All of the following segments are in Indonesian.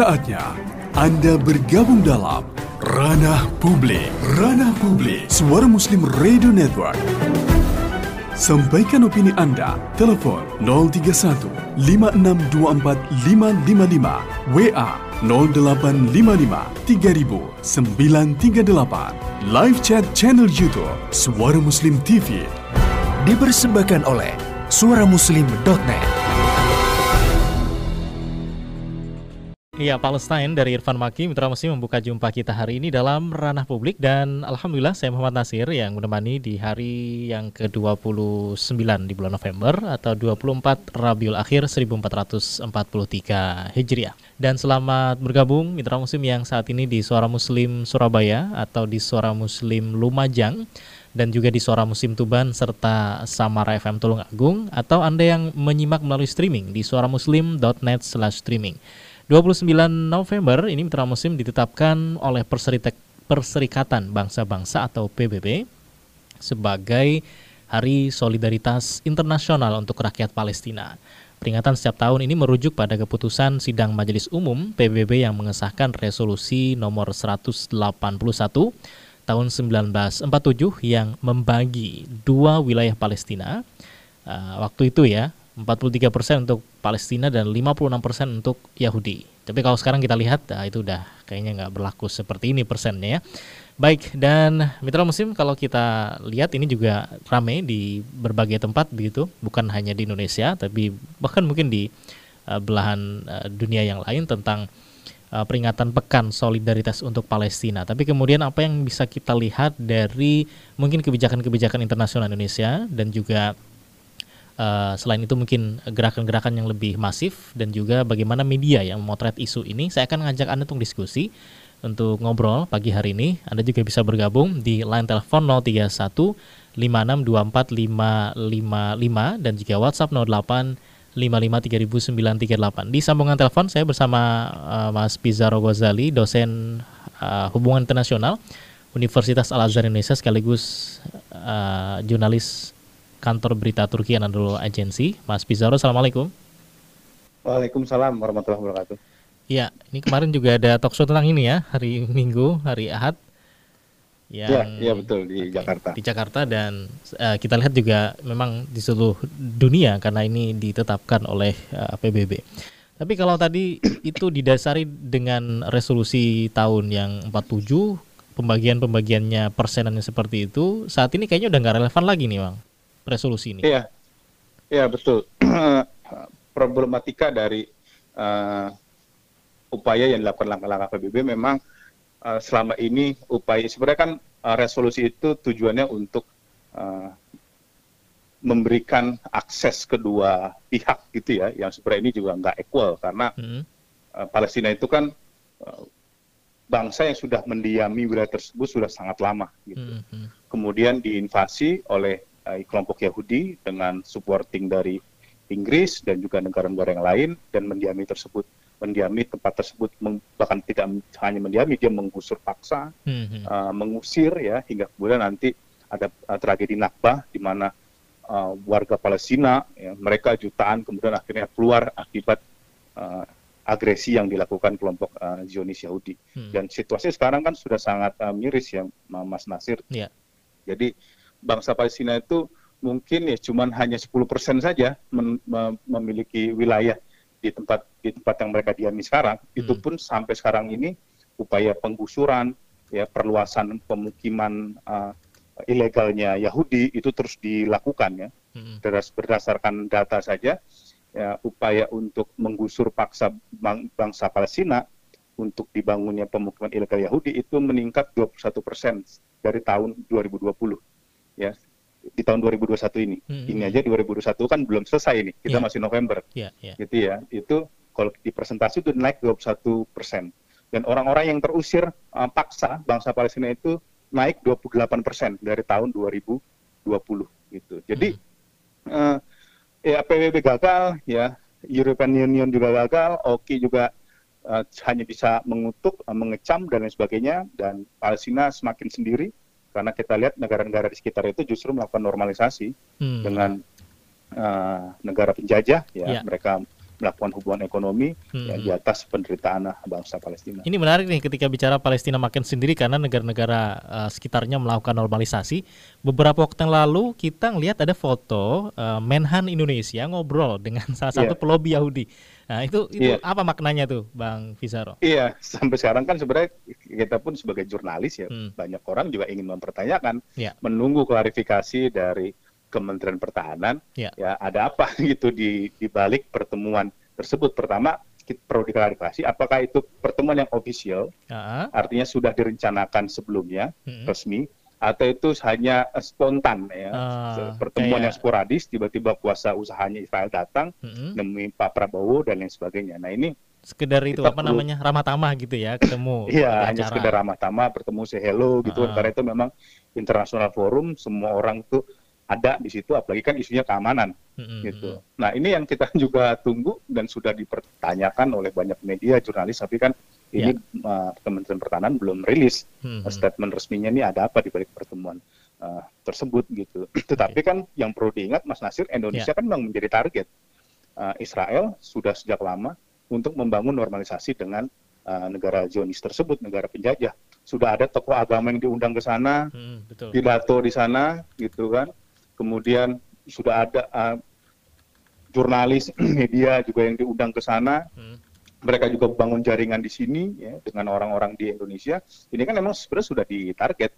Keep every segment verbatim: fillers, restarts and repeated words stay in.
Saatnya Anda bergabung dalam Ranah Publik. Ranah Publik, Suara Muslim Radio Network. Sampaikan opini Anda. Telepon nol tiga satu lima enam dua empat lima lima lima, W A nol delapan lima lima tiga nol nol nol sembilan tiga delapan, live chat channel YouTube Suara Muslim T V. Dipersembahkan oleh suara muslim dot net. Iya, Palestine dari Irfan Maki, Mitra Muslim membuka jumpa kita hari ini dalam Ranah Publik. Dan Alhamdulillah saya Muhammad Nasir yang menemani di hari yang ke dua puluh sembilan di bulan November atau dua puluh empat Rabiul Akhir seribu empat ratus empat puluh tiga Hijriah. Dan selamat bergabung Mitra Muslim yang saat ini di Suara Muslim Surabaya atau di Suara Muslim Lumajang, dan juga di Suara Muslim Tuban serta Samara F M Tulungagung, atau Anda yang menyimak melalui streaming di suara muslim dot net slash streaming. dua puluh sembilan November ini Mitra Muslim ditetapkan oleh Perserikatan Bangsa-bangsa atau P B B sebagai Hari Solidaritas Internasional untuk Rakyat Palestina. Peringatan setiap tahun ini merujuk pada keputusan sidang Majelis Umum P B B yang mengesahkan resolusi nomor seratus delapan puluh satu tahun seribu sembilan ratus empat puluh tujuh yang membagi dua wilayah Palestina. Uh, waktu itu ya, empat puluh tiga persen untuk Palestina dan lima puluh enam persen untuk Yahudi. Tapi kalau sekarang kita lihat, nah itu udah kayaknya nggak berlaku seperti ini persennya ya. Baik, dan Mitra Muslim kalau kita lihat ini juga ramai di berbagai tempat begitu, bukan hanya di Indonesia, tapi bahkan mungkin di uh, belahan uh, dunia yang lain tentang uh, peringatan Pekan Solidaritas untuk Palestina. Tapi kemudian apa yang bisa kita lihat dari mungkin kebijakan-kebijakan internasional Indonesia dan juga Uh, selain itu mungkin gerakan-gerakan yang lebih masif dan juga bagaimana media yang memotret isu ini. Saya akan ngajak Anda untuk diskusi, untuk ngobrol pagi hari ini. Anda juga bisa bergabung di line telepon nol tiga satu lima enam dua empat lima lima lima dan juga WhatsApp nol delapan lima lima tiga sembilan tiga delapan. Di sambungan telepon saya bersama uh, Mas Pizaro Gozali, dosen uh, hubungan internasional Universitas Al-Azhar Indonesia sekaligus uh, jurnalis Kantor Berita Turki Anadolu Agency. Mas Pizaro, Assalamualaikum. Waalaikumsalam warahmatullahi wabarakatuh. Ya, ini kemarin juga ada talkshow tentang ini ya, hari Minggu, hari Ahad. Iya, ya, betul, di okay, Jakarta. Di Jakarta, dan uh, kita lihat juga memang di seluruh dunia karena ini ditetapkan oleh uh, P B B. Tapi kalau tadi itu didasari dengan resolusi tahun yang empat puluh tujuh, pembagian-pembagiannya persenannya seperti itu, saat ini kayaknya udah nggak relevan lagi nih, Bang, resolusi ini. Iya, ya, betul. Problematika dari uh, upaya yang dilakukan langkah-langkah P B B memang uh, selama ini upaya, sebenarnya kan uh, resolusi itu tujuannya untuk uh, memberikan akses kedua pihak gitu ya, yang sebenarnya ini juga nggak equal karena hmm. uh, Palestina itu kan uh, bangsa yang sudah mendiami wilayah tersebut sudah sangat lama gitu. Hmm. Kemudian diinvasi oleh kelompok Yahudi dengan supporting dari Inggris dan juga negara-negara yang lain, dan mendiami tersebut, mendiami tempat tersebut, bahkan tidak hanya mendiami, dia menggusur paksa, mm-hmm. uh, mengusir ya, hingga kemudian nanti ada uh, tragedi Nakba di mana uh, warga Palestina ya, mereka jutaan kemudian akhirnya keluar akibat uh, agresi yang dilakukan kelompok uh, Zionis Yahudi. Mm-hmm. Dan situasi sekarang kan sudah sangat uh, miris ya, Mas Nasir. Yeah. Jadi bangsa Palestina itu mungkin ya cuman hanya sepuluh persen saja mem- memiliki wilayah di tempat di tempat yang mereka diami sekarang. Hmm. Itu pun sampai sekarang ini upaya penggusuran, ya perluasan pemukiman uh, ilegalnya Yahudi itu terus dilakukan ya. Hmm. Berdasarkan data saja ya, upaya untuk menggusur paksa bang- bangsa Palestina untuk dibangunnya pemukiman ilegal Yahudi itu meningkat dua puluh satu persen dari tahun dua ribu dua puluh. Ya, di tahun dua ribu dua puluh satu ini. Hmm. Ini aja dua ribu dua puluh satu kan belum selesai nih. Kita yeah. masih November. Yeah, yeah. Gitu ya. Itu kalau di presentasi itu naik dua puluh satu persen. Dan orang-orang yang terusir uh, paksa bangsa Palestina itu naik dua puluh delapan persen dari tahun dua ribu dua puluh gitu. Jadi hmm. uh, ya P B B gagal ya, European Union juga gagal, O K I juga uh, hanya bisa mengutuk, uh, mengecam dan lain sebagainya, dan Palestina semakin sendiri. Karena kita lihat negara-negara di sekitar itu justru melakukan normalisasi hmm. dengan uh, negara penjajah, ya, ya. Mereka melakukan hubungan ekonomi hmm. ya, di atas penderitaan bangsa Palestina. Ini menarik nih ketika bicara Palestina makin sendiri karena negara-negara uh, sekitarnya melakukan normalisasi. Beberapa waktu yang lalu kita ngelihat ada foto uh, Menhan Indonesia ngobrol dengan salah satu yeah. pelobi Yahudi. Nah itu, itu yeah. apa maknanya tuh Bang Pizaro? Iya, yeah. sampai sekarang kan sebenarnya kita pun sebagai jurnalis ya hmm. banyak orang juga ingin mempertanyakan, yeah. menunggu klarifikasi dari Kementerian Pertahanan yeah. ya ada apa gitu di, di balik pertemuan tersebut. Pertama kita perlu diklarifikasi apakah itu pertemuan yang official, uh-huh. artinya sudah direncanakan sebelumnya hmm. resmi, atau itu hanya spontan ya uh, pertemuan kayak... yang sporadis, tiba-tiba kuasa usahanya Israel datang mm-hmm. demi Pak Prabowo dan lain sebagainya. Nah ini sekedar itu apa perlu... namanya ramah tamah gitu ya ketemu. Iya hanya sekedar ramah tamah bertemu say hello gitu uh. karena itu memang international forum, semua orang tuh ada di situ, apalagi kan isunya keamanan mm-hmm. gitu. Nah ini yang kita juga tunggu dan sudah dipertanyakan oleh banyak media jurnalis, tapi kan ini ya. uh, Kementerian Pertahanan belum rilis hmm, uh, statement resminya ini ada apa di balik pertemuan uh, tersebut gitu. Tetapi kan yang perlu diingat Mas Nasir, Indonesia ya. kan memang menjadi target uh, Israel sudah sejak lama untuk membangun normalisasi dengan uh, negara Zionis tersebut, negara penjajah. Sudah ada tokoh agama yang diundang ke sana, hmm, pidato di sana gitu kan. Kemudian sudah ada uh, jurnalis media juga yang diundang ke sana. Hmm. Mereka juga bangun jaringan di sini ya, dengan orang-orang di Indonesia. Ini kan memang sebenarnya sudah ditarget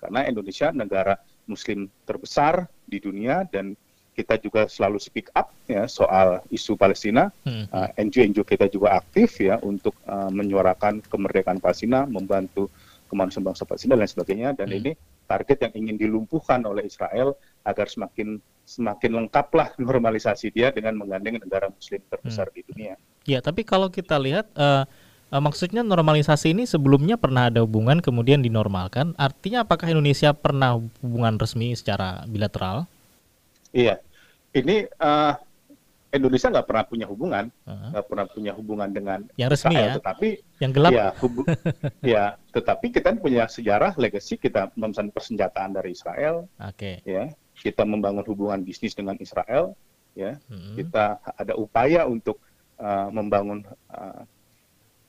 karena Indonesia negara Muslim terbesar di dunia dan kita juga selalu speak up ya soal isu Palestina. Hmm. Uh, N G O-N G O kita juga aktif ya untuk uh, menyuarakan kemerdekaan Palestina, membantu kemanusiaan bangsa Palestina dan sebagainya. Dan hmm. ini target yang ingin dilumpuhkan oleh Israel agar semakin semakin lengkaplah normalisasi dia dengan menggandeng negara Muslim terbesar hmm. di dunia. Ya, tapi kalau kita lihat, uh, uh, maksudnya normalisasi ini sebelumnya pernah ada hubungan, kemudian dinormalkan. Artinya apakah Indonesia pernah hubungan resmi secara bilateral? Iya, ini uh, Indonesia nggak pernah punya hubungan, nggak uh-huh. pernah punya hubungan dengan yang resmi Israel, ya, tetapi yang gelap. Ya, hubu- ya, tetapi kita punya sejarah, legasi kita memesan persenjataan dari Israel. Oke. Okay. Ya, kita membangun hubungan bisnis dengan Israel. Ya, hmm. kita ada upaya untuk Uh, membangun uh,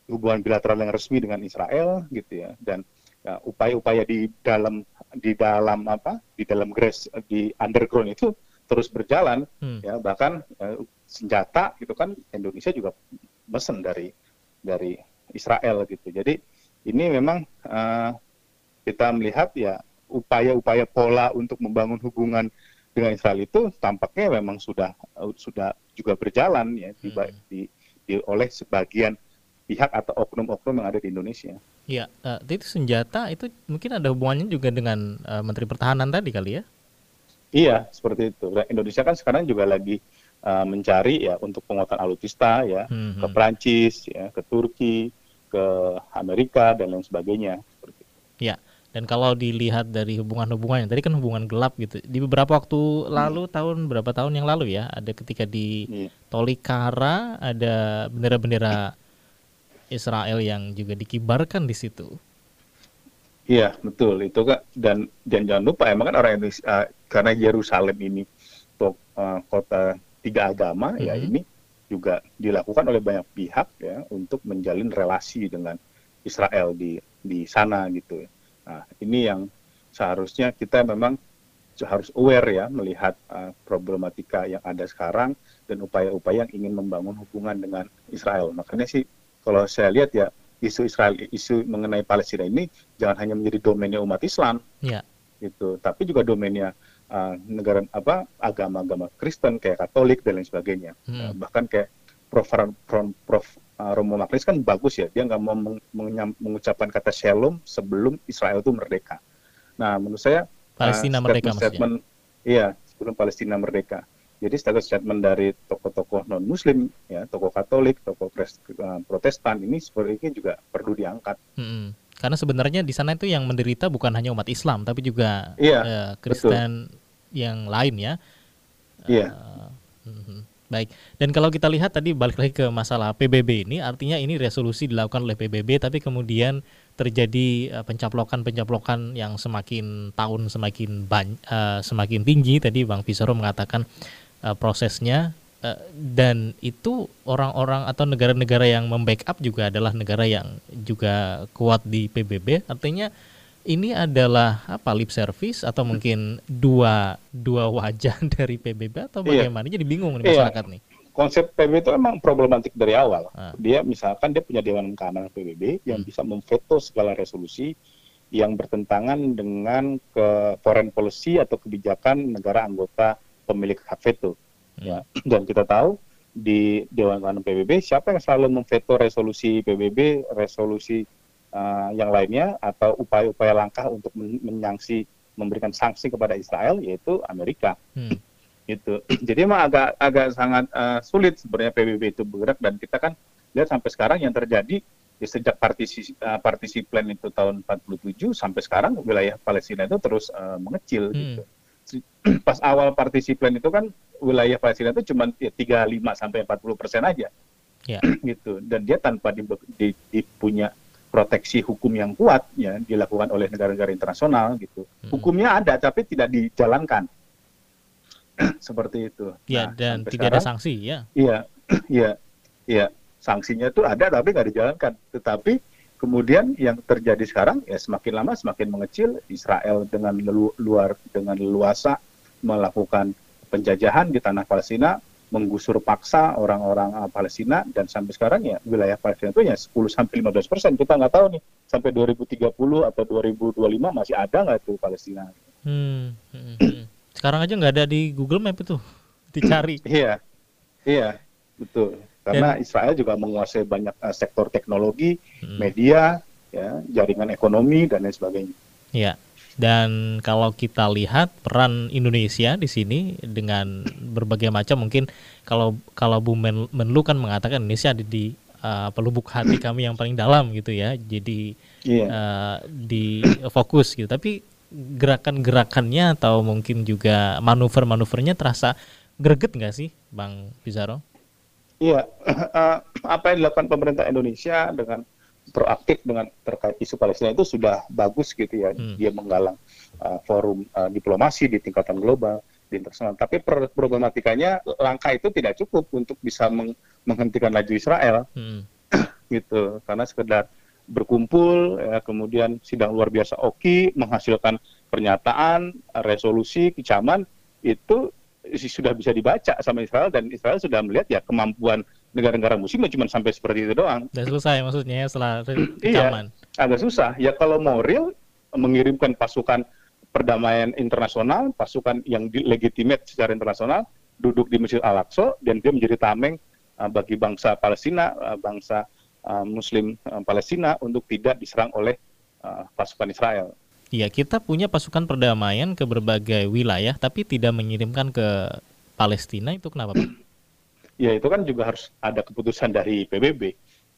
hubungan bilateral yang resmi dengan Israel gitu ya, dan ya, upaya-upaya di dalam di dalam apa di dalam grass di underground itu terus berjalan hmm. ya, bahkan uh, senjata gitu kan Indonesia juga mesen dari dari Israel gitu. Jadi ini memang uh, kita melihat ya upaya-upaya pola untuk membangun hubungan dengan Israel itu tampaknya memang sudah sudah juga berjalan ya di, hmm. di, di oleh sebagian pihak atau oknum-oknum yang ada di Indonesia. Iya, uh, itu senjata itu mungkin ada hubungannya juga dengan uh, Menteri Pertahanan tadi kali ya? Iya, seperti itu. Indonesia kan sekarang juga lagi uh, mencari ya untuk penguatan alutsista ya hmm. ke Perancis, ya, ke Turki, ke Amerika dan lain sebagainya. Iya. Dan kalau dilihat dari hubungan-hubungannya, tadi kan hubungan gelap gitu. Di beberapa waktu lalu, hmm. tahun berapa tahun yang lalu ya, ada ketika di yeah. Tolikara ada bendera-bendera Israel yang juga dikibarkan di situ. Iya, betul itu Kak. Dan, dan jangan lupa emang kan orang Indonesia uh, karena Yerusalem ini to, uh, kota tiga agama hmm. ya ini juga dilakukan oleh banyak pihak ya untuk menjalin relasi dengan Israel di di sana gitu. Nah, ini yang seharusnya kita memang harus aware ya melihat uh, problematika yang ada sekarang dan upaya-upaya yang ingin membangun hubungan dengan Israel. Makanya sih kalau saya lihat ya isu Israel, isu mengenai Palestina ini jangan hanya menjadi domennya umat Islam, ya. Gitu, tapi juga domennya uh, negara apa agama-agama Kristen kayak Katolik dan lain sebagainya. Hmm. Uh, bahkan kayak Prof. Prof. Uh, Romo Makris kan bagus ya, dia nggak mau meng- meng- mengucapkan kata shalom sebelum Israel itu merdeka. Nah, menurut saya Palestina uh, merdeka maksudnya. Iya, sebelum Palestina merdeka. Jadi statement-statement dari tokoh-tokoh non-Muslim, ya, tokoh Katolik, tokoh pres- uh, Protestan ini sebenarnya juga perlu diangkat. Hmm, karena sebenarnya di sana itu yang menderita bukan hanya umat Islam, tapi juga iya, uh, Kristen betul. Yang lain ya. Iya. Uh, uh-huh. Baik, dan kalau kita lihat tadi balik lagi ke masalah P B B ini, artinya ini resolusi dilakukan oleh P B B, tapi kemudian terjadi pencaplokan-pencaplokan yang semakin tahun semakin banyak, uh, semakin tinggi. Tadi Bang Pizaro mengatakan uh, prosesnya uh, dan itu orang-orang atau negara-negara yang membackup juga adalah negara yang juga kuat di P B B. Artinya ini adalah apa, lip service atau mungkin dua dua wajah dari P B B atau bagaimana? Iya. Jadi bingung nih masyarakat iya. nih. Konsep P B B itu emang problematik dari awal. Ah. Dia misalkan dia punya Dewan Keamanan P B B yang hmm. bisa memveto segala resolusi yang bertentangan dengan ke foreign policy atau kebijakan negara anggota pemilik hak veto. Hmm. Ya. Dan kita tahu di Dewan Keamanan P B B siapa yang selalu memveto resolusi P B B, resolusi Uh, yang lainnya atau upaya-upaya langkah untuk men- menyangsi, memberikan sanksi kepada Israel, yaitu Amerika. Hmm. Gitu. Jadi emang agak agak sangat uh, sulit sebenarnya P B B itu bergerak, dan kita kan lihat sampai sekarang yang terjadi ya, sejak partisi uh, partisi plan itu tahun empat puluh tujuh sampai sekarang wilayah Palestina itu terus uh, mengecil. Hmm. Gitu. Pas awal partisi plan itu kan wilayah Palestina itu cuma ya, tiga puluh lima sampai empat puluh persen aja. Yeah. Gitu. Dan dia tanpa di, di, di punya proteksi hukum yang kuat ya, dilakukan oleh negara-negara internasional gitu. Hukumnya ada tapi tidak dijalankan. Seperti itu. Iya, nah, dan tidak sekarang, ada sanksi ya. Iya. Iya. Iya, sanksinya itu ada tapi nggak dijalankan. Tetapi kemudian yang terjadi sekarang ya semakin lama semakin mengecil. Israel dengan lelu, luar dengan leluasa melakukan penjajahan di tanah Palestina, menggusur paksa orang-orang uh, Palestina, dan sampai sekarang ya wilayah Palestina itu ya sepuluh sampai lima belas persen. Kita nggak tahu nih sampai dua ribu tiga puluh atau dua ribu dua puluh lima masih ada nggak itu Palestina. Hmm. Sekarang aja nggak ada di Google Map itu dicari. Iya, iya betul. Karena dan Israel juga menguasai banyak uh, sektor teknologi, hmm. media, ya, jaringan ekonomi dan lain sebagainya. Iya. Dan kalau kita lihat peran Indonesia di sini dengan berbagai macam, mungkin kalau kalau Bu Menlu kan mengatakan Indonesia ada di uh, pelubuk hati kami yang paling dalam gitu ya, jadi yeah. uh, di fokus gitu. Tapi gerakan-gerakannya atau mungkin juga manuver-manuvernya terasa greget nggak sih, Bang Pizaro? Iya, yeah. uh, apa yang dilakukan pemerintah Indonesia dengan proaktif dengan terkait isu Palestina itu sudah bagus gitu ya. Hmm. Dia menggalang uh, forum uh, diplomasi di tingkatan global, di internasional. Tapi per- problematikanya langkah itu tidak cukup untuk bisa meng- menghentikan laju Israel. Hmm. Gitu. Karena sekedar berkumpul, ya, kemudian sidang luar biasa O K I menghasilkan pernyataan, resolusi, kecaman itu sudah bisa dibaca sama Israel, dan Israel sudah melihat ya kemampuan negara-negara muslim cuma sampai seperti itu doang. Agak susah ya maksudnya ya setelah kecaman. Iya, agak susah. Ya kalau mau real, mengirimkan pasukan perdamaian internasional, pasukan yang legitimate secara internasional, duduk di Masjid Al-Aqsa, dan dia menjadi tameng uh, bagi bangsa Palestina, uh, bangsa uh, muslim uh, Palestina untuk tidak diserang oleh uh, pasukan Israel. Iya, kita punya pasukan perdamaian ke berbagai wilayah, tapi tidak mengirimkan ke Palestina, itu kenapa, Pak? Ya itu kan juga harus ada keputusan dari P B B.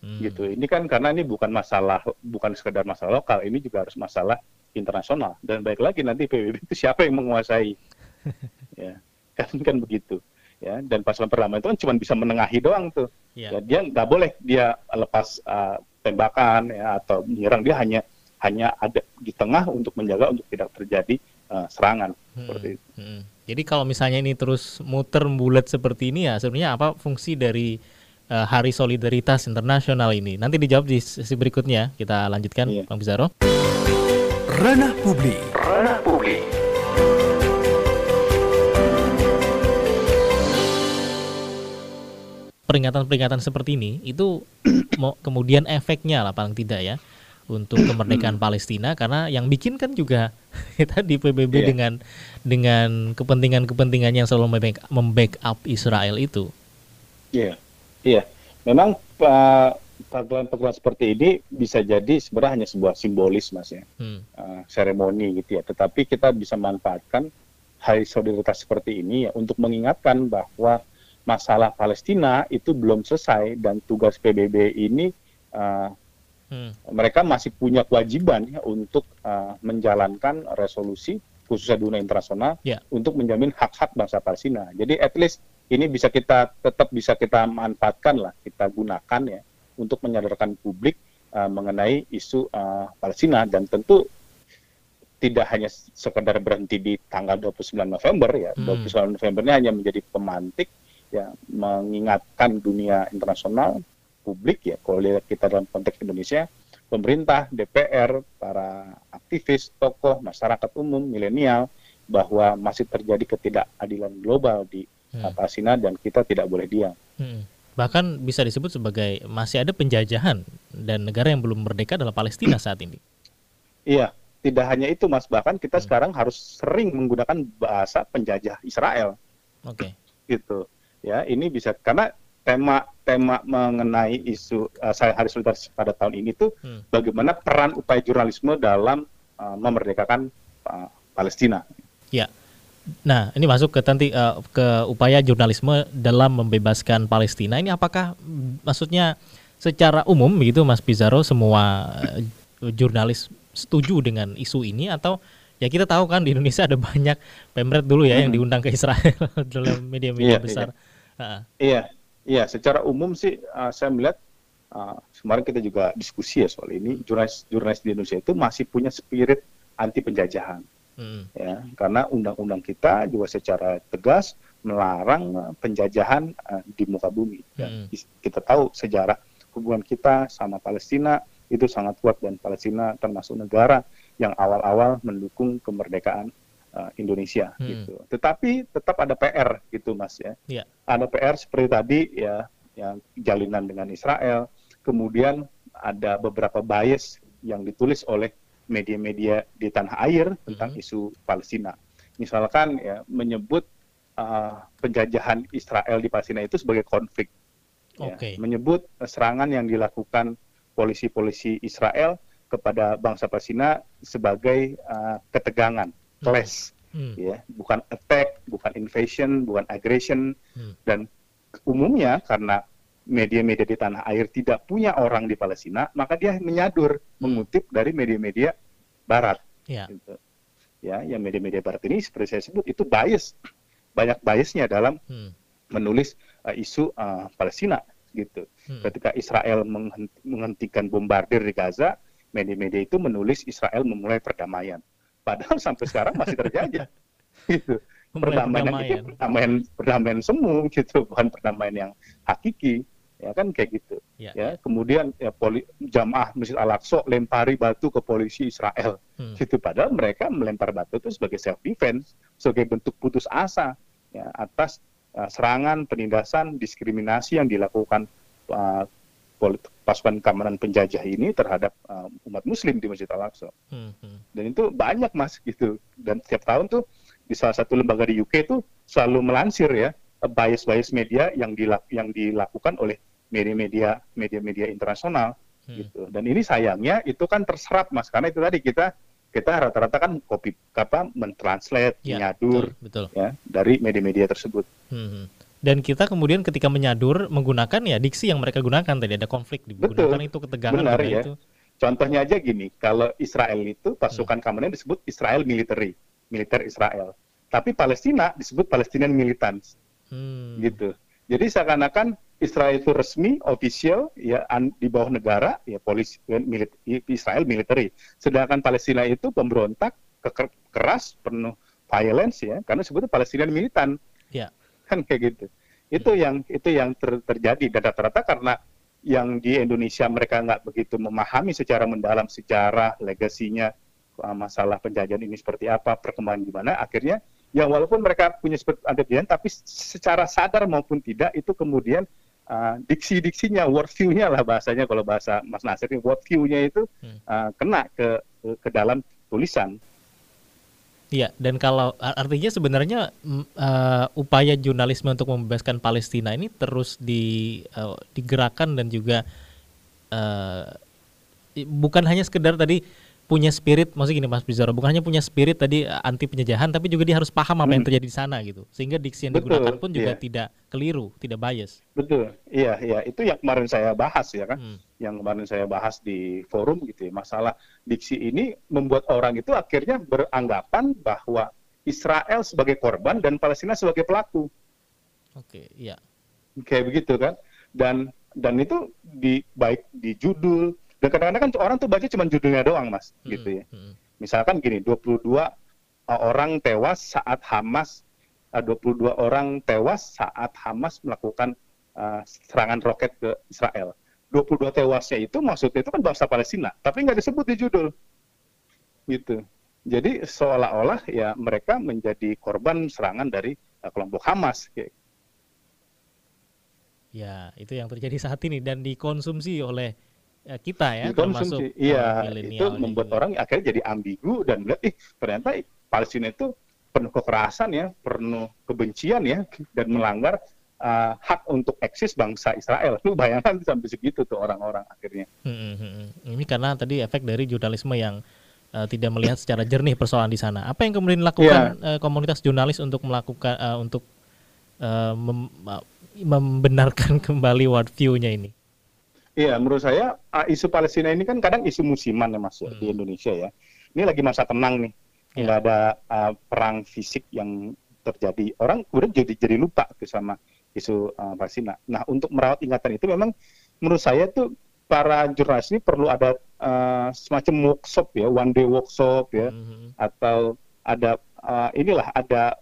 Hmm. Gitu. Ini kan karena ini bukan masalah, bukan sekedar masalah lokal, ini juga harus masalah internasional. Dan baik lagi nanti P B B itu siapa yang menguasai. Ya. Kan kan begitu. Ya, dan pasukan perdamaian itu kan cuma bisa menengahi doang tuh. Yeah. Ya, dia nggak boleh dia lepas uh, tembakan ya, atau menyerang, dia hanya hanya ada di tengah untuk menjaga untuk tidak terjadi uh, serangan. Hmm. Seperti itu. Hmm. Jadi kalau misalnya ini terus muter bulat seperti ini ya, sebenarnya apa fungsi dari uh, Hari Solidaritas Internasional ini? Nanti dijawab di sesi berikutnya. Kita lanjutkan, iya. Bang Pizaro. Ranah Publik. Ranah Publik. Peringatan-peringatan seperti ini itu kemudian efeknya lah paling tidak ya untuk kemerdekaan Palestina, karena yang bikin kan juga kita di P B B yeah. dengan dengan kepentingan-kepentingan yang selalu membackup Israel itu. Iya, yeah. iya. Yeah. Memang uh, pergelaran-pergelaran seperti ini bisa jadi sebenarnya hanya sebuah simbolis, Mas ya, hmm. uh, seremoni gitu ya. Tetapi kita bisa manfaatkan hari solidaritas seperti ini ya, untuk mengingatkan bahwa masalah Palestina itu belum selesai dan tugas P B B ini. Uh, Hmm. Mereka masih punya kewajiban ya, untuk uh, menjalankan resolusi khususnya dunia internasional yeah. untuk menjamin hak-hak bangsa Palestina. Jadi at least ini bisa kita tetap bisa kita manfaatkan lah, kita gunakan ya untuk menyadarkan publik uh, mengenai isu uh, Palestina, dan tentu tidak hanya sekedar berhenti di tanggal dua puluh sembilan November ya. Hmm. dua puluh sembilan Novembernya hanya menjadi pemantik ya, mengingatkan dunia internasional, publik ya, kalau lihat kita dalam konteks Indonesia, pemerintah, D P R, para aktivis, tokoh, masyarakat umum, milenial, bahwa masih terjadi ketidakadilan global di hmm. atas Sina dan kita tidak boleh diam. Hmm. Bahkan bisa disebut sebagai masih ada penjajahan dan negara yang belum merdeka adalah Palestina saat ini. Iya, tidak hanya itu Mas, bahkan kita hmm. sekarang harus sering menggunakan bahasa penjajah Israel. Oke. Okay. Gitu. Ya, ini bisa karena tema-tema mengenai isu uh, saya hari solidaritas pada tahun ini tuh hmm. bagaimana peran upaya jurnalisme dalam uh, memerdekakan uh, Palestina. Ya. Nah, ini masuk ke nanti uh, ke upaya jurnalisme dalam membebaskan Palestina. Ini apakah maksudnya secara umum begitu Mas Pizaro, semua uh, jurnalis setuju dengan isu ini, atau ya kita tahu kan di Indonesia ada banyak pemret dulu ya hmm. yang diundang ke Israel dalam media-media yeah, besar. Iya. Yeah. Iya, yeah, yeah, secara umum sih uh, saya melihat uh, kemarin kita juga diskusi ya soal ini, jurnalis-jurnalis di Indonesia itu masih punya spirit anti penjajahan. Hmm. Ya, karena undang-undang kita juga secara tegas melarang penjajahan uh, di muka bumi. Hmm. Ya, kita tahu sejarah hubungan kita sama Palestina itu sangat kuat, dan Palestina termasuk negara yang awal-awal mendukung kemerdekaan uh, Indonesia. Hmm. Gitu. Tetapi tetap ada P R gitu Mas ya. Yeah. Ada P R seperti tadi ya, yang jalinan dengan Israel. Kemudian ada beberapa bias yang ditulis oleh media-media di tanah air tentang mm-hmm. isu Palestina, misalkan ya menyebut uh, penjajahan Israel di Palestina itu sebagai konflik, okay. ya, menyebut serangan yang dilakukan polisi-polisi Israel kepada bangsa Palestina sebagai uh, ketegangan, mm-hmm. clash, mm-hmm. ya, bukan attack, bukan invasion, bukan aggression, mm-hmm. dan umumnya karena media-media di tanah air tidak punya orang di Palestina, maka dia menyadur, hmm. mengutip dari media-media Barat. Ya, gitu. Ya, yang media-media Barat ini seperti saya sebut itu bias, banyak biasnya dalam hmm. menulis uh, isu uh, Palestina. Gitu. Hmm. Ketika Israel menghentikan bombardir di Gaza, media-media itu menulis Israel memulai perdamaian. Padahal sampai sekarang masih terjadi. Gitu. Perdamaian itu perdamaian, perdamaian semu gitu, bukan perdamaian yang hakiki. Ya kan kayak gitu. Ya, ya. Kemudian ya, poli, jamaah Masjid Al-Aqsa lempari batu ke polisi Israel. Hmm. Gitu. Padahal mereka melempar batu itu sebagai self defense, sebagai bentuk putus asa ya, atas uh, serangan, penindasan, diskriminasi yang dilakukan uh, poli, pasukan keamanan penjajah ini terhadap uh, umat Muslim di Masjid Al-Aqsa. Hmm. Dan itu banyak Mas gitu. Dan setiap tahun tuh di salah satu lembaga di U K itu selalu melansir ya bias-bias media yang dilak yang dilakukan oleh media-media media-media internasional hmm. gitu. Dan ini sayangnya itu kan terserap Mas, karena itu tadi kita kita rata-rata kan copy apa mentranslate ya, menyadur betul, betul. Ya dari media-media tersebut. Hmm. Dan kita kemudian ketika menyadur menggunakan ya diksi yang mereka gunakan, tadi ada konflik digunakan betul. Itu ketegangan benar ya. Itu. Contohnya aja gini, kalau Israel itu pasukan hmm. keamanan disebut Israel military, militer Israel. Tapi Palestina disebut Palestinian militants. Hmm. Gitu. Jadi seakan-akan Israel itu resmi, official, ya an, di bawah negara, ya polisi, milit, Israel military. Sedangkan Palestina itu pemberontak, keker, keras, penuh violence ya, karena disebut Palestinian militan. Ya. Kan kayak gitu. Itu hmm. yang itu yang ter, terjadi dan rata-rata karena yang di Indonesia mereka nggak begitu memahami secara mendalam sejarah, legasinya, masalah penjajahan ini seperti apa, perkembangan gimana, akhirnya yang walaupun mereka punya antecedent tapi secara sadar maupun tidak itu kemudian uh, diksi-diksinya, worldview-nya lah bahasanya, kalau bahasa Mas Nasir, worldview-nya itu uh, kena ke, ke ke dalam tulisan. Iya, dan kalau artinya sebenarnya uh, upaya jurnalisme untuk membebaskan Palestina ini terus di, uh, digerakkan dan juga uh, bukan hanya sekedar tadi punya spirit, maksudnya gini Mas Pizaro, bukan hanya punya spirit tadi anti penjajahan, tapi juga dia harus paham apa hmm. yang terjadi di sana gitu, sehingga diksi yang betul, digunakan pun juga iya. tidak keliru, tidak bias. Betul, iya, iya, itu yang kemarin saya bahas ya kan, hmm. yang kemarin saya bahas di forum gitu ya, masalah diksi ini membuat orang itu akhirnya beranggapan bahwa Israel sebagai korban dan Palestina sebagai pelaku. Oke, iya. Kayak begitu kan, dan dan itu di baik di judul. Dan kadang-kadang kan orang tuh baca cuma judulnya doang, Mas, hmm, gitu ya. Hmm. Misalkan gini, dua puluh dua orang tewas saat Hamas dua puluh dua orang tewas saat Hamas melakukan uh, serangan roket ke Israel. dua puluh dua tewasnya itu maksudnya itu kan bangsa Palestina, tapi nggak disebut di judul. Gitu. Jadi seolah-olah ya mereka menjadi korban serangan dari uh, kelompok Hamas. Ya, itu yang terjadi saat ini dan dikonsumsi oleh uh, kita ya, dikonsumsi. Termasuk ya, itu membuat juga orang akhirnya jadi ambigu dan melihat, ih, ternyata Palestina itu penuh kekerasan ya, penuh kebencian ya, dan melanggar uh, hak untuk eksis bangsa Israel. Lu bayangkan sampai segitu tuh orang-orang akhirnya. Hmm, hmm. Ini karena tadi efek dari jurnalisme yang uh, tidak melihat secara jernih persoalan di sana. Apa yang kemudian dilakukan yeah. uh, komunitas jurnalis untuk melakukan uh, untuk uh, mem- membenarkan kembali worldview-nya ini? Iya, yeah, menurut saya uh, isu Palestina ini kan kadang isu musiman ya Mas ya, hmm. di Indonesia ya. Ini lagi masa tenang nih. Nggak ada uh, perang fisik yang terjadi. Orang kemudian jadi, jadi lupa sama isu uh, Palestina. Nah, untuk merawat ingatan itu memang menurut saya tuh para jurnalis ini perlu ada uh, semacam workshop ya, one day workshop ya, mm-hmm. atau ada uh, inilah ada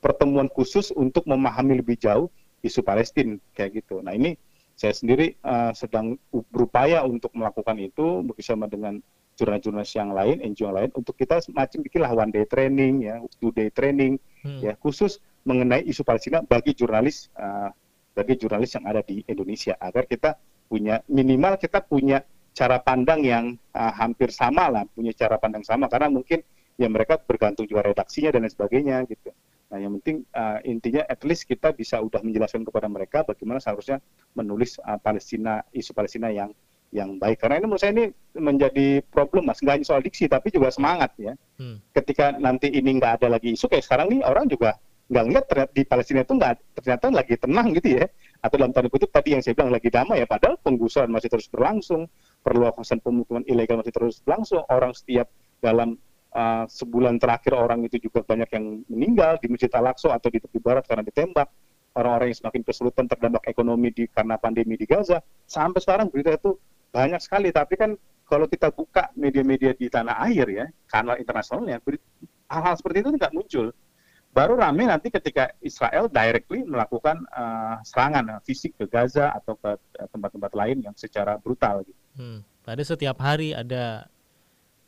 pertemuan khusus untuk memahami lebih jauh isu Palestina kayak gitu. Nah, ini saya sendiri uh, sedang berupaya untuk melakukan itu bersama dengan jurnalis-jurnalis yang lain, N G O yang lain, untuk kita semacam bikinlah one day training ya, two day training hmm. ya, khusus mengenai isu Palestina bagi jurnalis uh, bagi jurnalis yang ada di Indonesia, agar kita punya minimal kita punya cara pandang yang uh, hampir sama lah, punya cara pandang sama, karena mungkin ya mereka bergantung juga redaksinya dan lain sebagainya gitu. Nah, yang penting uh, intinya at least kita bisa udah menjelaskan kepada mereka bagaimana seharusnya menulis uh, Palestina, isu Palestina yang yang baik, karena ini menurut saya ini menjadi problem Mas, nggak hanya soal diksi tapi juga semangat ya. Hmm. Ketika nanti ini nggak ada lagi isu kayak sekarang nih, orang juga nggak ngeliat ternyata di Palestina itu nggak ternyata lagi tenang gitu ya, atau dalam tanda kutip tadi yang saya bilang lagi damai ya, padahal penggusuran masih terus berlangsung, perluasan pemukiman ilegal masih terus berlangsung, orang setiap dalam uh, sebulan terakhir orang itu juga banyak yang meninggal di Masjid Al-Aqsa atau di tepi barat karena ditembak. Orang-orang yang semakin kesulitan terdampak ekonomi di karena pandemi di Gaza, sampai sekarang berita itu banyak sekali, tapi kan kalau kita buka media-media di tanah air ya, kanal internasionalnya, hal-hal seperti itu tidak muncul. Baru ramai nanti ketika Israel directly melakukan uh, serangan uh, fisik ke Gaza atau ke uh, tempat-tempat lain yang secara brutal. Gitu. Hmm, pada setiap hari ada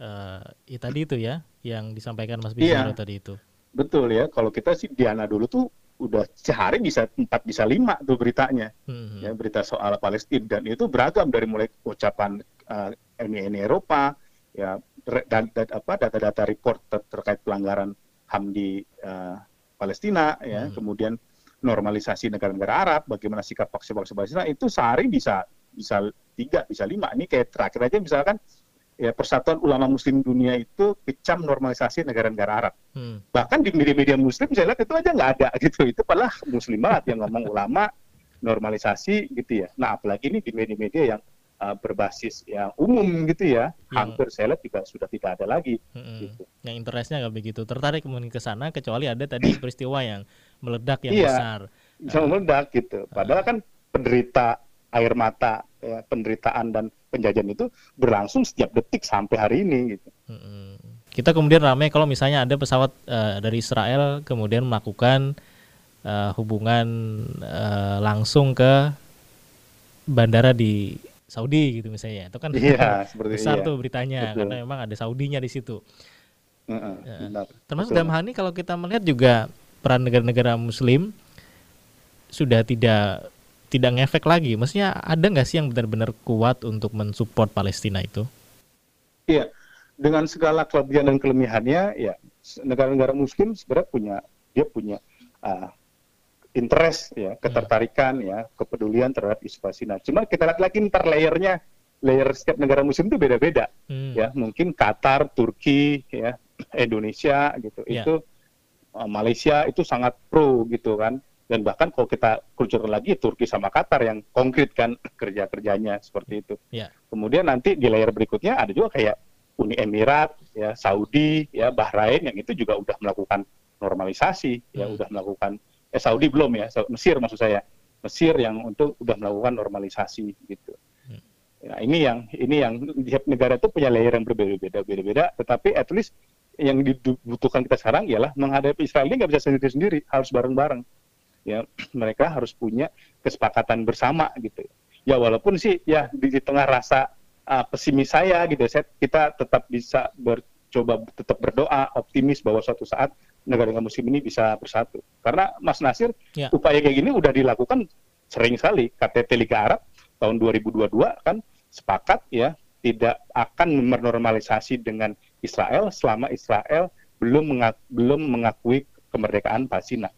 uh, ya, tadi itu ya, yang disampaikan Mas Pizaro iya, tadi itu. Betul ya, kalau kita sih di Anadolu tuh udah sehari bisa empat bisa lima tuh beritanya, hmm. ya, berita soal Palestina, dan itu beragam dari mulai ucapan uh, Uni Eropa ya, dan, dan apa data-data report ter- terkait pelanggaran H A M di uh, Palestina ya, hmm. kemudian normalisasi negara-negara Arab, bagaimana sikap faksi-faksi Palestina, itu sehari bisa bisa tiga bisa lima. Ini kayak terakhir aja misalkan ya, Persatuan Ulama Muslim Dunia itu kecam normalisasi negara-negara Arab. Hmm. Bahkan di media-media Muslim saya lihat itu aja nggak ada gitu. Itu malah Muslim banget yang ngomong ulama normalisasi gitu ya. Nah, apalagi ini di media-media yang uh, berbasis yang umum gitu ya, hmm. hampir saya lihat juga sudah tidak ada lagi. Hmm. Gitu. Yang interestnya nggak begitu tertarik mungkin ke sana, kecuali ada tadi peristiwa yang meledak yang iya, besar. Iya, uh. meledak gitu. Padahal kan penderita air mata, ya, penderitaan dan penjajahan itu berlangsung setiap detik sampai hari ini gitu. Kita kemudian ramai kalau misalnya ada pesawat uh, dari Israel kemudian melakukan uh, hubungan uh, langsung ke bandara di Saudi gitu misalnya, itu kan ya, besar iya. tuh beritanya. Betul. Karena memang ada Saudinya di situ. Uh-uh, uh, termasuk dalam hal ini kalau kita melihat juga peran negara-negara Muslim sudah tidak tidak ngefek lagi, maksudnya ada nggak sih yang benar-benar kuat untuk mensupport Palestina itu? Iya, dengan segala kelebihan dan kelemahannya, ya negara-negara Muslim sebenarnya punya dia punya uh, interest ya, ketertarikan hmm. ya, kepedulian terhadap isu Palestina. Cuma kita lihat lagi ntar layernya, layer setiap negara Muslim itu beda-beda, hmm. ya mungkin Qatar, Turki, ya Indonesia gitu, yeah. itu uh, Malaysia itu sangat pro gitu kan. Dan bahkan kalau kita kerucutkan lagi Turki sama Qatar yang konkret kan kerja-kerjanya seperti itu. Ya. Kemudian nanti di layer berikutnya ada juga kayak Uni Emirat, ya Saudi, ya Bahrain yang itu juga udah melakukan normalisasi, hmm. ya udah melakukan eh Saudi belum ya, Mesir maksud saya. Mesir yang untuk udah melakukan normalisasi gitu. Hmm. Nah, ini yang ini yang tiap negara itu punya layer yang berbeda-beda, beda-beda, tetapi at least yang dibutuhkan kita sekarang ialah menghadapi Israel ini nggak bisa sendiri-sendiri, harus bareng-bareng. Ya, mereka harus punya kesepakatan bersama gitu. Ya walaupun sih ya di, di tengah rasa uh, pesimis saya gitu, saya, kita tetap bisa bercoba, tetap berdoa optimis bahwa suatu saat negara-negara muslim ini bisa bersatu. Karena Mas Nasir, ya, upaya kayak gini udah dilakukan sering sekali. K T T Liga Arab tahun dua ribu dua puluh dua kan sepakat ya tidak akan menormalisasi dengan Israel selama Israel belum mengaku, belum mengakui kemerdekaan Palestina.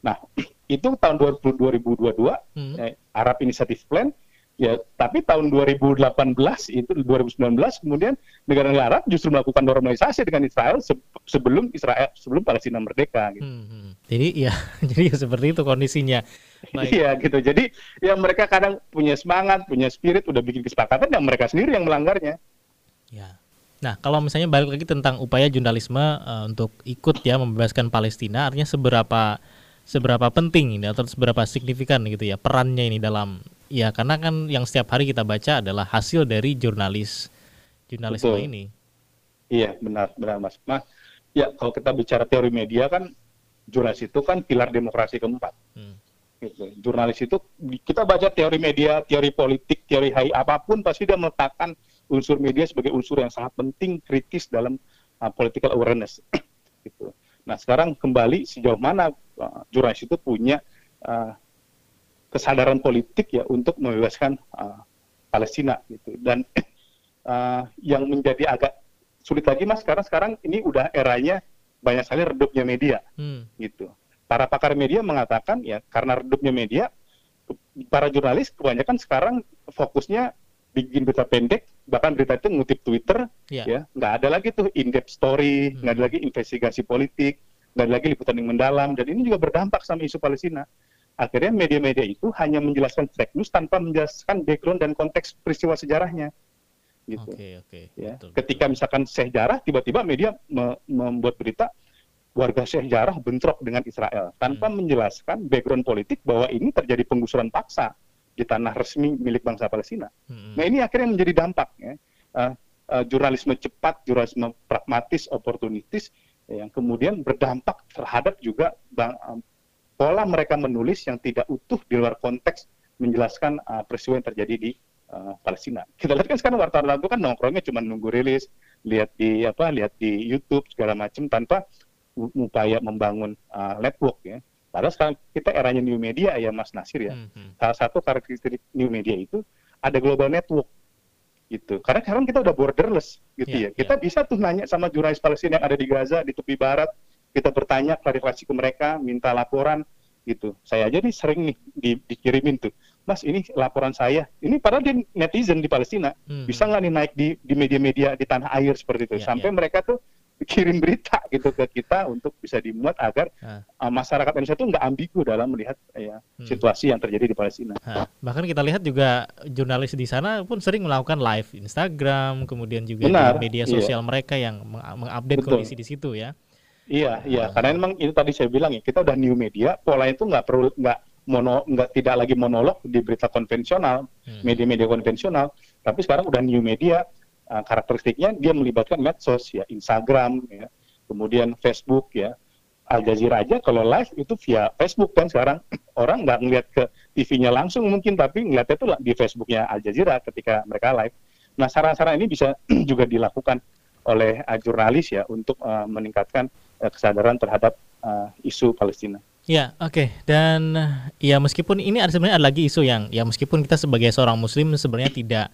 Nah, itu tahun dua ribu dua puluh dua hmm. eh, Arab Initiative Plan ya, tapi tahun dua ribu delapan belas itu dua ribu sembilan belas kemudian negara-negara Arab justru melakukan normalisasi dengan Israel se- sebelum Israel sebelum Palestina merdeka gitu. Hmm. Jadi ya jadi seperti itu kondisinya. Iya gitu. Jadi ya mereka kadang punya semangat, punya spirit udah bikin kesepakatan dan mereka sendiri yang melanggarnya. Ya. Nah, kalau misalnya balik lagi tentang upaya jurnalisme uh, untuk ikut ya membebaskan Palestina, artinya seberapa seberapa penting ini atau seberapa signifikan gitu ya perannya ini dalam, ya karena kan yang setiap hari kita baca adalah hasil dari jurnalis jurnalisme Betul. Ini. Iya benar benar Mas. Mas, ya kalau kita bicara teori media kan jurnalis itu kan pilar demokrasi keempat. Hmm. Gitu. Jurnalis itu kita baca teori media, teori politik, teori H I apapun pasti dia meletakkan unsur media sebagai unsur yang sangat penting kritis dalam uh, political awareness. Gitu. Nah sekarang kembali sejauh mana uh, jurnalis itu punya uh, kesadaran politik ya untuk membebaskan uh, Palestina gitu, dan uh, yang menjadi agak sulit lagi Mas sekarang sekarang ini udah eranya banyak sekali redupnya media hmm. gitu. Para pakar media mengatakan ya karena redupnya media para jurnalis kebanyakan sekarang fokusnya bikin berita pendek, bahkan berita itu ngutip Twitter, yeah. ya nggak ada lagi tuh in-depth story, hmm. nggak ada lagi investigasi politik, nggak ada lagi liputan yang mendalam, dan ini juga berdampak sama isu Palestina. Akhirnya media-media itu hanya menjelaskan fake news tanpa menjelaskan background dan konteks peristiwa sejarahnya. Gitu. Okay, okay. Ya. Betul, ketika betul. Misalkan sejarah, tiba-tiba media me- membuat berita warga sejarah bentrok dengan Israel tanpa hmm. menjelaskan background politik bahwa ini terjadi penggusuran paksa di tanah resmi milik bangsa Palestina. Hmm. Nah ini akhirnya menjadi dampak ya. Uh, uh, jurnalisme cepat, jurnalisme pragmatis, oportunitis ya, yang kemudian berdampak terhadap juga bang, um, pola mereka menulis yang tidak utuh di luar konteks menjelaskan uh, peristiwa yang terjadi di uh, Palestina. Kita lihat kan sekarang wartawan itu kan nongkrongnya cuma nunggu rilis, lihat di apa, lihat di YouTube segala macam tanpa upaya membangun uh, network ya. Padahal sekarang kita eranya new media ya Mas Nasir ya. Mm-hmm. Salah satu karakteristik new media itu ada global network gitu. Karena sekarang kita udah borderless gitu yeah, ya. Kita yeah. bisa tuh nanya sama jurnalis Palestina yang ada di Gaza, di tepi barat, kita bertanya klarifikasi ke mereka, minta laporan gitu. Saya aja nih sering nih di, dikirimin tuh, Mas ini laporan saya. Ini padahal dia netizen di Palestina, mm-hmm. bisa nggak nih naik di, di media-media di tanah air seperti itu yeah, sampai yeah. mereka tuh kirim berita gitu ke kita untuk bisa dimuat agar nah. uh, masyarakat Indonesia itu nggak ambigu dalam melihat ya, hmm. situasi yang terjadi di Palestina. Nah, bahkan kita lihat juga jurnalis di sana pun sering melakukan live Instagram, kemudian juga Benar, di media sosial iya. mereka yang mengupdate Betul. Kondisi di situ ya. Iya, iya. Nah. Karena memang itu tadi saya bilang ya, kita udah new media, polanya itu nggak perlu nggak mono nggak tidak lagi monolog di berita konvensional, hmm. media-media konvensional, tapi sekarang udah new media. Uh, karakteristiknya dia melibatkan medsos ya, Instagram ya, kemudian Facebook ya. Al Jazeera aja kalau live itu via Facebook kan sekarang orang nggak ngeliat ke T V-nya langsung mungkin tapi ngeliatnya tuh di Facebooknya Al Jazeera ketika mereka live. Nah saran-saran ini bisa juga dilakukan oleh uh, jurnalis ya untuk uh, meningkatkan uh, kesadaran terhadap uh, isu Palestina. Ya, oke. Okay. Dan ya meskipun ini ada sebenarnya ada lagi isu yang ya meskipun kita sebagai seorang Muslim sebenarnya tidak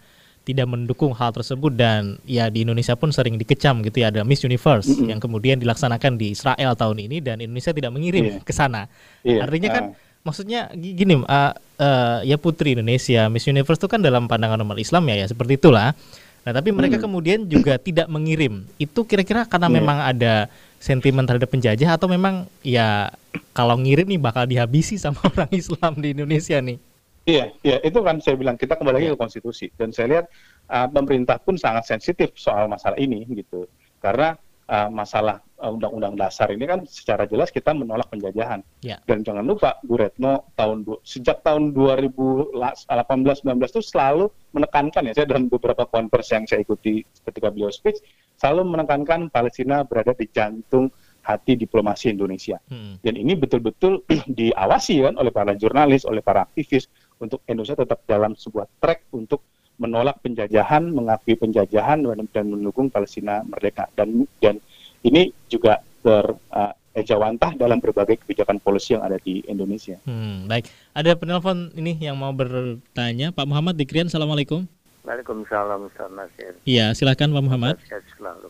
tidak mendukung hal tersebut dan ya di Indonesia pun sering dikecam gitu ya ada Miss Universe mm-hmm. yang kemudian dilaksanakan di Israel tahun ini dan Indonesia tidak mengirim yeah. ke sana. Yeah. Artinya kan uh. maksudnya gini uh, uh, ya putri Indonesia Miss Universe itu kan dalam pandangan normal Islam ya ya seperti itulah. Nah, tapi mereka mm-hmm. kemudian juga tidak mengirim. Itu kira-kira karena yeah. memang ada sentimen terhadap penjajah atau memang ya kalau ngirim nih bakal dihabisi sama orang Islam di Indonesia nih. Iya, ya, itu kan saya bilang kita kembali lagi ke konstitusi dan saya lihat uh, pemerintah pun sangat sensitif soal masalah ini gitu karena uh, masalah uh, Undang-Undang Dasar ini kan secara jelas kita menolak penjajahan. Yeah. Dan jangan lupa Bu Retno tahun sejak tahun dua ribu delapan belas sembilan belas itu selalu menekankan, ya, saya dalam beberapa konversi yang saya ikuti ketika beliau speech selalu menekankan Palestina berada di jantung hati diplomasi Indonesia. Hmm. Dan ini betul-betul diawasi kan oleh para jurnalis, oleh para aktivis, untuk Indonesia tetap dalam sebuah track untuk menolak penjajahan, mengakui penjajahan, dan mendukung Palestina merdeka. Dan dan ini juga terejawantah uh, dalam berbagai kebijakan polisi yang ada di Indonesia. Hmm, baik, ada penelpon ini yang mau bertanya, Pak Muhammad di Krian. Assalamualaikum. Waalaikumsalam, Ustaz Nasir. Iya, silakan Pak Muhammad. Sehat selalu.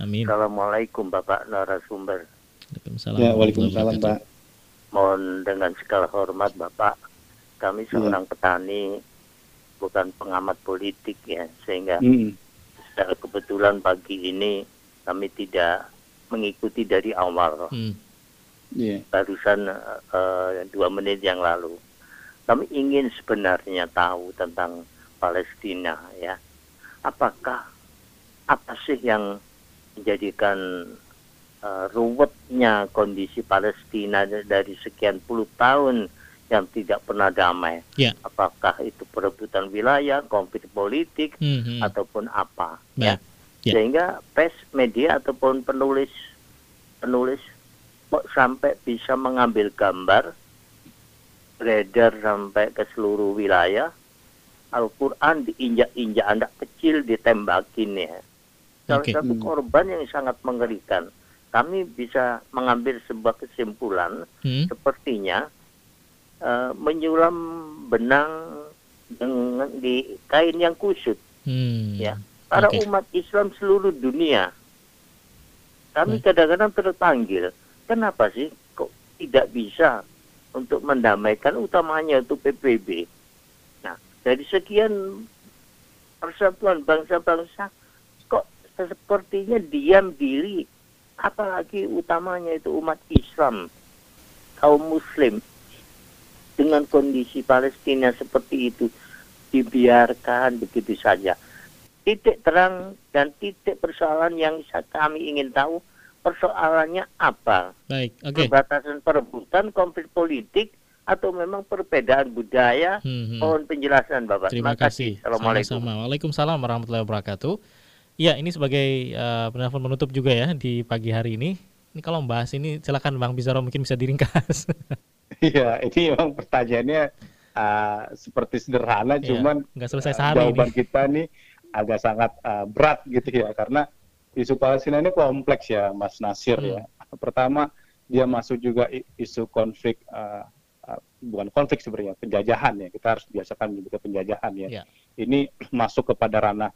Amin. Assalamualaikum Bapak narasumber. Waalaikumsalam. Ya, waalaikumsalam Pak. Mohon dengan segala hormat Bapak, kami seorang ya. petani, bukan pengamat politik ya, sehingga hmm. secara kebetulan pagi ini kami tidak mengikuti dari awal. Hmm. Yeah. Barusan uh, dua menit yang lalu. Kami ingin sebenarnya tahu tentang Palestina ya. Apakah apa sih yang menjadikan uh, ruwetnya kondisi Palestina dari sekian puluh tahun yang tidak pernah damai? Yeah. Apakah itu perebutan wilayah, konflik politik, mm-hmm. ataupun apa? Yeah. Ya. Yeah. Sehingga pers media ataupun penulis penulis sampai bisa mengambil gambar beredar sampai ke seluruh wilayah. Al-Quran diinjak-injak anak kecil, ditembakin ya. Salah okay. satu korban yang sangat mengerikan. Kami bisa mengambil sebuah kesimpulan, hmm. sepertinya uh, menyulam benang dengan di kain yang kusut. Hmm. Ya, para okay. umat Islam seluruh dunia. Kami okay. kadang-kadang terpanggil. Kenapa sih kok tidak bisa untuk mendamaikan, utamanya itu P B B? Dari sekian persatuan bangsa-bangsa, kok sepertinya diam diri, apalagi utamanya itu umat Islam, kaum Muslim, dengan kondisi Palestina seperti itu, dibiarkan begitu saja. Titik terang dan titik persoalan yang kami ingin tahu, persoalannya apa? Baik, okay. Perbatasan perebutan, konflik politik, atau memang perbedaan budaya? hmm, hmm. Mohon penjelasan Bapak. Terima kasih. Assalamualaikum. Waalaikumsalam warahmatullahi wabarakatuh. Ya, ini sebagai uh, penelpon penutup juga ya di pagi hari ini. Ini kalau membahas ini silakan Bang Pizaro, mungkin bisa diringkas. Iya, ini memang pertanyaannya uh, seperti sederhana, ya, cuman nggak selesai sehari uh, jawaban ini. Kita nih agak sangat uh, berat gitu ya, karena isu Palestina ini kompleks ya Mas Nasir. hmm. Ya, pertama dia masuk juga isu konflik uh, bukan konflik sebenarnya, penjajahan ya. Kita harus biasakan menyebutnya penjajahan ya. Yeah. Ini masuk kepada ranah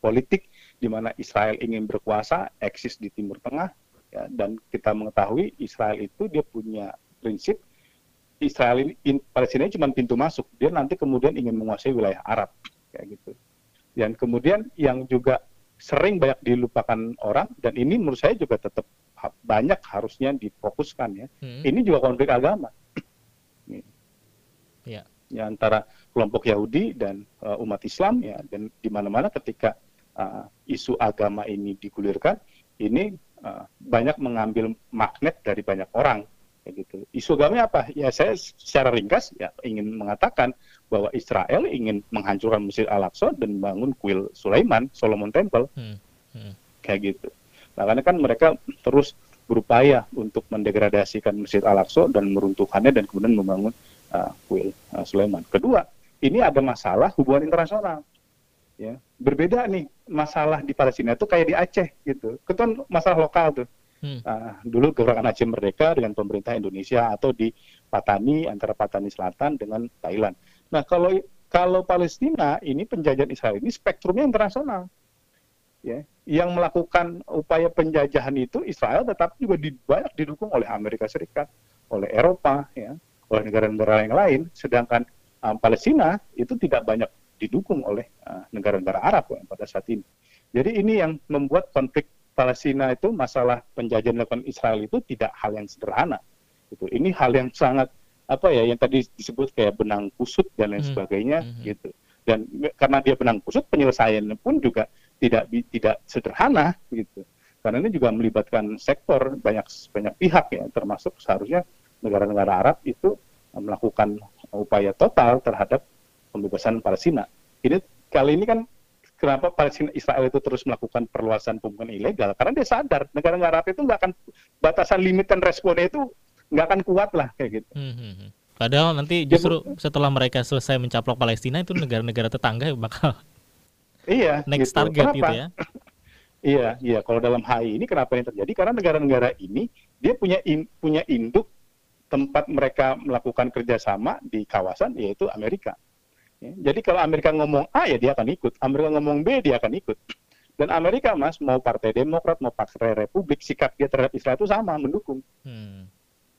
politik di mana Israel ingin berkuasa, eksis di Timur Tengah ya, dan kita mengetahui Israel itu dia punya prinsip Israel ini, in, Palestina ini cuma pintu masuk. Dia nanti kemudian ingin menguasai wilayah Arab kayak gitu. Dan kemudian yang juga sering banyak dilupakan orang, dan ini menurut saya juga tetap banyak harusnya difokuskan ya. Hmm. Ini juga konflik agama. Ya. Ya, antara kelompok Yahudi dan uh, umat Islam ya, dan di mana-mana ketika uh, isu agama ini digulirkan, ini uh, banyak mengambil magnet dari banyak orang ya, gitu. Isu agama apa? Ya, saya secara ringkas ya ingin mengatakan bahwa Israel ingin menghancurkan Masjid Al-Aqsa dan bangun Kuil Sulaiman, Solomon Temple. Hmm. Hmm. Kayak gitu. Nah, karena kan mereka terus berupaya untuk mendegradasikan Masjid Al-Aqsa dan meruntuhkannya dan kemudian membangun uh, Kuil uh, Sulaiman. Kedua, ini ada masalah hubungan internasional. Ya, berbeda nih masalah di Palestina itu kayak di Aceh gitu. Keton masalah lokal tuh. Hmm. Uh, dulu Gerakan Aceh Merdeka dengan pemerintah Indonesia, atau di Patani antara Patani Selatan dengan Thailand. Nah, kalau kalau Palestina ini penjajahan Israel ini spektrumnya internasional. Ya, yang melakukan upaya penjajahan itu Israel, tetapi juga di, banyak didukung oleh Amerika Serikat, oleh Eropa, ya, oleh negara-negara yang lain. Sedangkan um, Palestina itu tidak banyak didukung oleh uh, negara-negara Arab ya, pada saat ini. Jadi ini yang membuat konflik Palestina itu, masalah penjajahan dilakukan Israel itu tidak hal yang sederhana. Gitu. Ini hal yang sangat apa ya, yang tadi disebut kayak benang kusut dan lain sebagainya, mm-hmm. gitu. Dan karena dia benang kusut, penyelesaiannya pun juga tidak tidak sederhana gitu. karena ini juga melibatkan sektor banyak banyak pihak ya, termasuk seharusnya negara-negara Arab itu melakukan upaya total terhadap pembebasan Palestina. Ini kali ini kan kenapa Palestina Israel itu terus melakukan perluasan pembunuhan ilegal? Karena dia sadar negara-negara Arab itu nggak akan, batasan limit dan responnya itu nggak akan kuat lah kayak gitu. Mm-hmm. Padahal nanti justru ya, setelah mereka selesai mencaplok Palestina itu negara-negara tetangga bakal iya, next gitu. Target kenapa? Gitu ya. Iya, iya. Kalau dalam H I ini kenapa yang terjadi? Karena negara-negara ini dia punya in, punya induk tempat mereka melakukan kerjasama di kawasan, yaitu Amerika. Ya, jadi kalau Amerika ngomong A ya dia akan ikut, Amerika ngomong B dia akan ikut. Dan Amerika mas mau partai Demokrat mau partai Republik sikap dia terhadap Israel itu sama, mendukung. Hmm.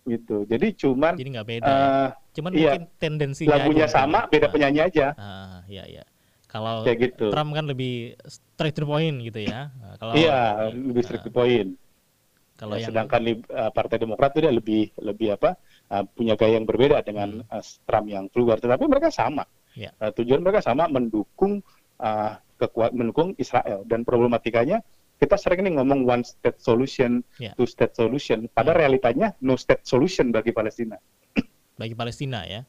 Gitu. Jadi cuman jadi nggak beda. Uh, cuman iya, mungkin tendensinya lagunya aja, sama, beda nah, penyanyi aja. Ah, iya iya. Kalau gitu. Trump kan lebih straight to point gitu ya. Nah, kalau iya, ini, lebih straight to point. Kalau nah, yang sedangkan di, uh, Partai Demokrat itu dia lebih lebih apa? Uh, punya gaya yang berbeda dengan hmm. uh, Trump yang keluar, tetapi mereka sama. Yeah. Uh, tujuan mereka sama, mendukung uh, kekuat mendukung Israel. Dan problematikanya kita sering nih ngomong one state solution, yeah. two state solution. Padahal realitanya no state solution bagi Palestina. Bagi Palestina ya?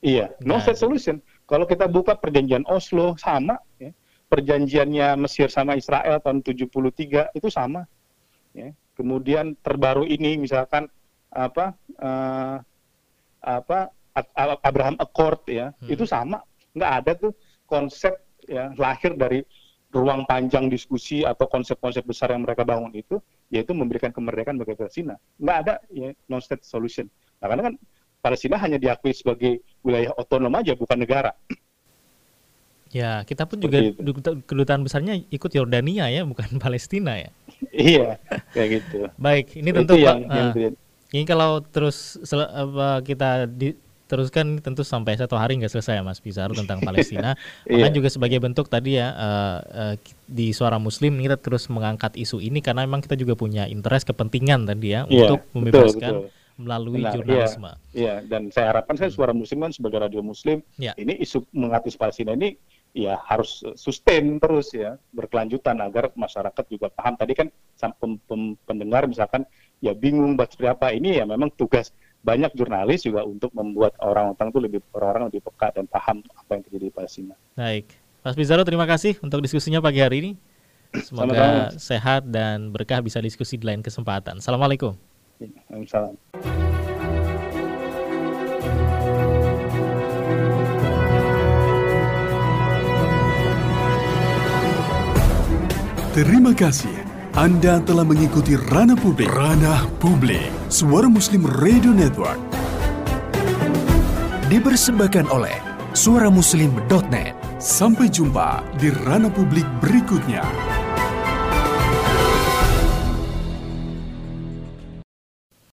Iya, no nah, state itu. solution. Kalau kita buka perjanjian Oslo sama, ya. Perjanjiannya Mesir sama Israel tahun tujuh puluh tiga itu sama. Ya. Kemudian terbaru ini misalkan apa uh, apa Abraham Accord ya, hmm. itu sama. Nggak ada tuh konsep ya lahir dari ruang panjang diskusi atau konsep-konsep besar yang mereka bangun itu, yaitu memberikan kemerdekaan bagi Palestina. Nggak ada ya, non-state solution. Nah, karena kan Palestina hanya diakui sebagai wilayah otonom aja, bukan negara. Ya, kita pun seperti juga itu. Kedutaan besarnya ikut Yordania ya, bukan Palestina ya. Iya, kayak gitu. Baik, ini tentu Pak, yang, uh, yang ini kalau terus sel- uh, kita di teruskan tentu sampai satu hari nggak selesai ya Mas Pizaro tentang Palestina. Maka yeah. juga sebagai bentuk tadi ya uh, uh, di Suara Muslim kita terus mengangkat isu ini karena memang kita juga punya interest kepentingan tadi ya yeah, untuk membebaskan betul, betul. melalui benar, jurnalisme. Iya yeah, yeah. Dan saya harapkan saya Suara Muslim kan sebagai radio Muslim yeah. ini isu mengatus Palestina ini ya harus sustain terus ya, berkelanjutan agar masyarakat juga paham. Tadi kan pem- pem- pendengar misalkan ya bingung bahas apa ini ya, memang tugas banyak jurnalis juga untuk membuat orang-orang itu lebih orang-orang lebih peka dan paham apa yang terjadi di Palestina. Baik, Mas Pizaro terima kasih untuk diskusinya pagi hari ini. Semoga Sama-sama. sehat dan berkah, bisa diskusi di lain kesempatan. Assalamualaikum. Waalaikumsalam. Terima kasih. Anda telah mengikuti Ranah Publik. Ranah Publik, Suara Muslim Radio Network. Dipersembahkan oleh suara muslim dot net. Sampai jumpa di Ranah Publik berikutnya.